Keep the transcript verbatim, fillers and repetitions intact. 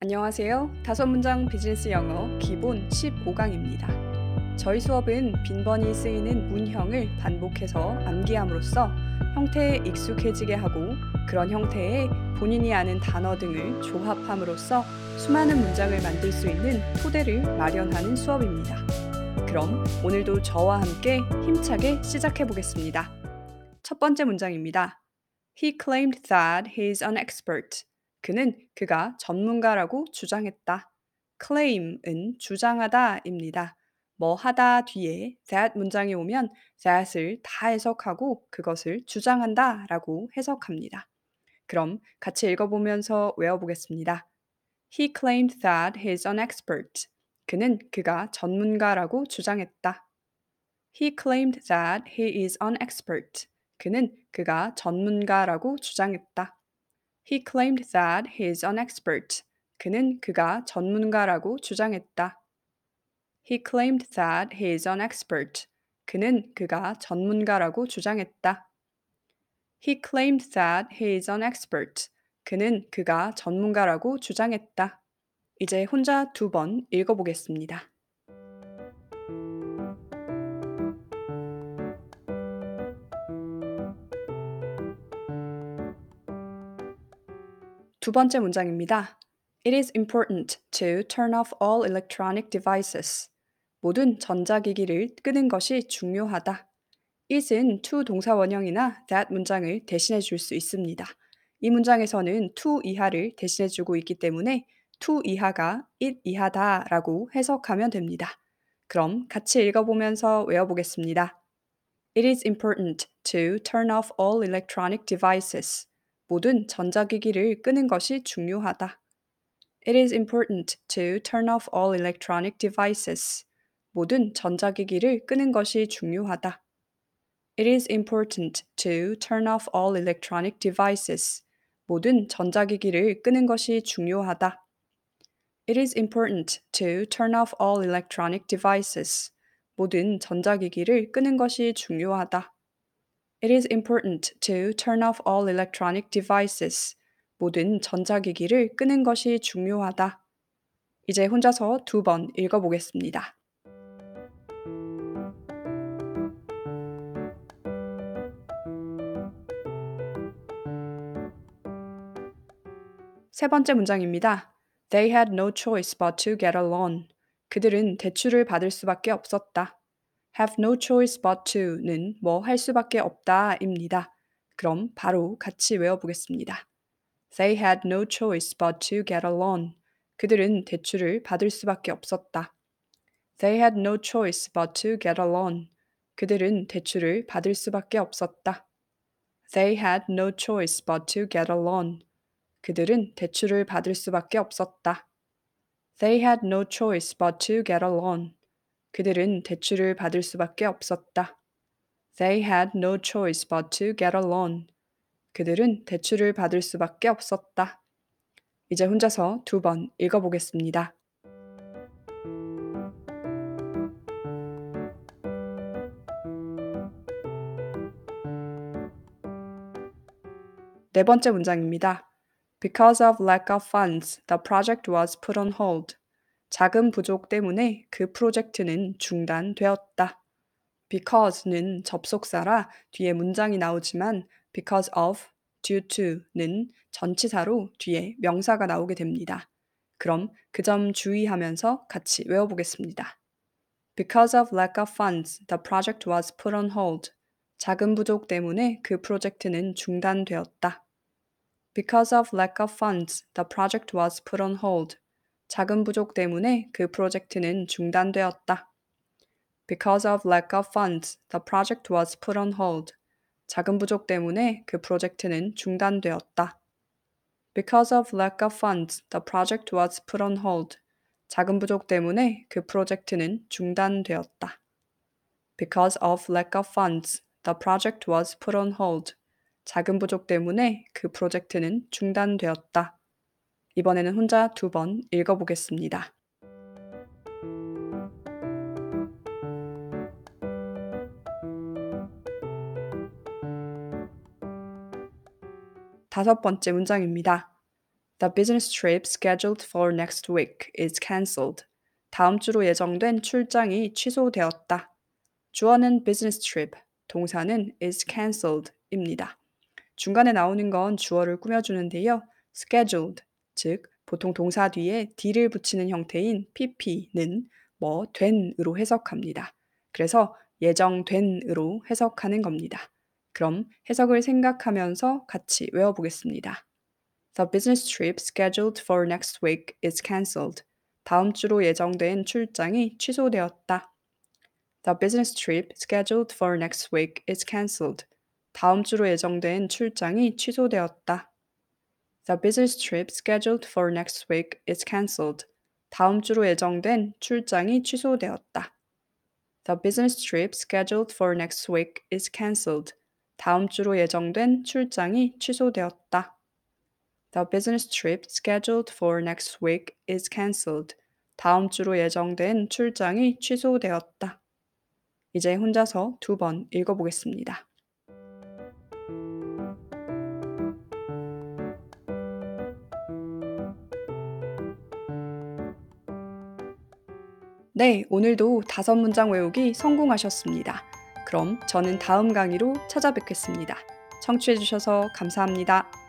안녕하세요. 다섯 문장 비즈니스 영어 기본 십오 강입니다. 저희 수업은 빈번히 쓰이는 문형을 반복해서 암기함으로써 형태에 익숙해지게 하고 그런 형태에 본인이 아는 단어 등을 조합함으로써 수많은 문장을 만들 수 있는 토대를 마련하는 수업입니다. 그럼 오늘도 저와 함께 힘차게 시작해 보겠습니다. 첫 번째 문장입니다. He claimed that he's an expert. 그는 그가 전문가라고 주장했다. claim은 주장하다입니다. 뭐 하다 뒤에 that 문장이 오면 that을 다 해석하고 그것을 주장한다 라고 해석합니다. 그럼 같이 읽어보면서 외워보겠습니다. He claimed that he's an expert. 그는 그가 전문가라고 주장했다. He claimed that he is an expert. 그는 그가 전문가라고 주장했다. He claimed that he is an expert. 그는 그가 전문가라고 주장했다. He claimed that he is an expert. 그는 그가 전문가라고 주장했다. He claimed that he is an expert. 그는 그가 전문가라고 주장했다. 이제 혼자 두 번 읽어보겠습니다. 두 번째 문장입니다. It is important to turn off all electronic devices. 모든 전자기기를 끄는 것이 중요하다. it은 to 동사원형이나 that 문장을 대신해 줄 수 있습니다. 이 문장에서는 to 이하를 대신해 주고 있기 때문에 to 이하가 it 이하다라고 해석하면 됩니다. 그럼 같이 읽어보면서 외워보겠습니다. It is important to turn off all electronic devices. 모든 전자기기를 끄는 것이 중요하다. It is important to turn off all electronic devices. 모든 전자기기를 끄는 것이 중요하다. It is important to turn off all electronic devices. 모든 전자기기를 끄는 것이 중요하다. It is important to turn off all electronic devices. 모든 전자기기를 끄는 것이 중요하다. It is important to turn off all electronic devices. 모든 전자기기를 끄는 것이 중요하다. 이제 혼자서 두 번 읽어보겠습니다. 세 번째 문장입니다. They had no choice but to get a loan. 그들은 대출을 받을 수밖에 없었다. have no choice but to는 뭐 할 수밖에 없다입니다. 그럼 바로 같이 외워보겠습니다. They had no choice but to get a loan. 그들은 대출을 받을 수밖에 없었다. They had no choice but to get a loan. 그들은 대출을 받을 수밖에 없었다. They had no choice but to get a loan. 그들은 대출을 받을 수밖에 없었다. They had no choice but to get a loan. 그들은 대출을 받을 수밖에 없었다. They had no choice but to get a loan. 그들은 대출을 받을 수밖에 없었다. 이제 혼자서 두 번 읽어보겠습니다. 네 번째 문장입니다. Because of lack of funds, the project was put on hold. 자금 부족 때문에 그 프로젝트는 중단되었다. Because는 접속사라 뒤에 문장이 나오지만 because of, due to는 전치사로 뒤에 명사가 나오게 됩니다. 그럼 그 점 주의하면서 같이 외워보겠습니다. Because of lack of funds, the project was put on hold. 자금 부족 때문에 그 프로젝트는 중단되었다. Because of lack of funds, the project was put on hold. 자금 부족 때문에 그 프로젝트는 중단되었다. Because of lack of funds, the project was put on hold. 자금 부족 때문에 그 프로젝트는 중단되었다. Because of lack of funds, the project was put on hold. 자금 부족 때문에 그 프로젝트는 중단되었다. Because of lack of funds, the project was put on hold. 자금 부족 때문에 그 프로젝트는 중단되었다. 이번에는 혼자 두 번 읽어보겠습니다. 다섯 번째 문장입니다. The business trip scheduled for next week is cancelled. 다음 주로 예정된 출장이 취소되었다. 주어는 business trip, 동사는 is cancelled입니다. 중간에 나오는 건 주어를 꾸며주는데요. scheduled, 즉 보통 동사 뒤에 d를 붙이는 형태인 pp는 뭐 된으로 해석합니다. 그래서 예정된으로 해석하는 겁니다. 그럼 해석을 생각하면서 같이 외워보겠습니다. The business trip scheduled for next week is cancelled. 다음 주로 예정된 출장이 취소되었다. The business trip scheduled for next week is cancelled. 다음 주로 예정된 출장이 취소되었다. The business trip scheduled for next week is cancelled. 다음 주로 예정된 출장이 취소되었다. The business trip scheduled for next week is cancelled. 다음 주로 예정된 출장이 취소되었다. The business trip scheduled for next week is cancelled. 다음 주로 예정된 출장이 취소되었다. 이제 혼자서 두 번 읽어보겠습니다. 네, 오늘도 다섯 문장 외우기 성공하셨습니다. 그럼 저는 다음 강의로 찾아뵙겠습니다. 청취해주셔서 감사합니다.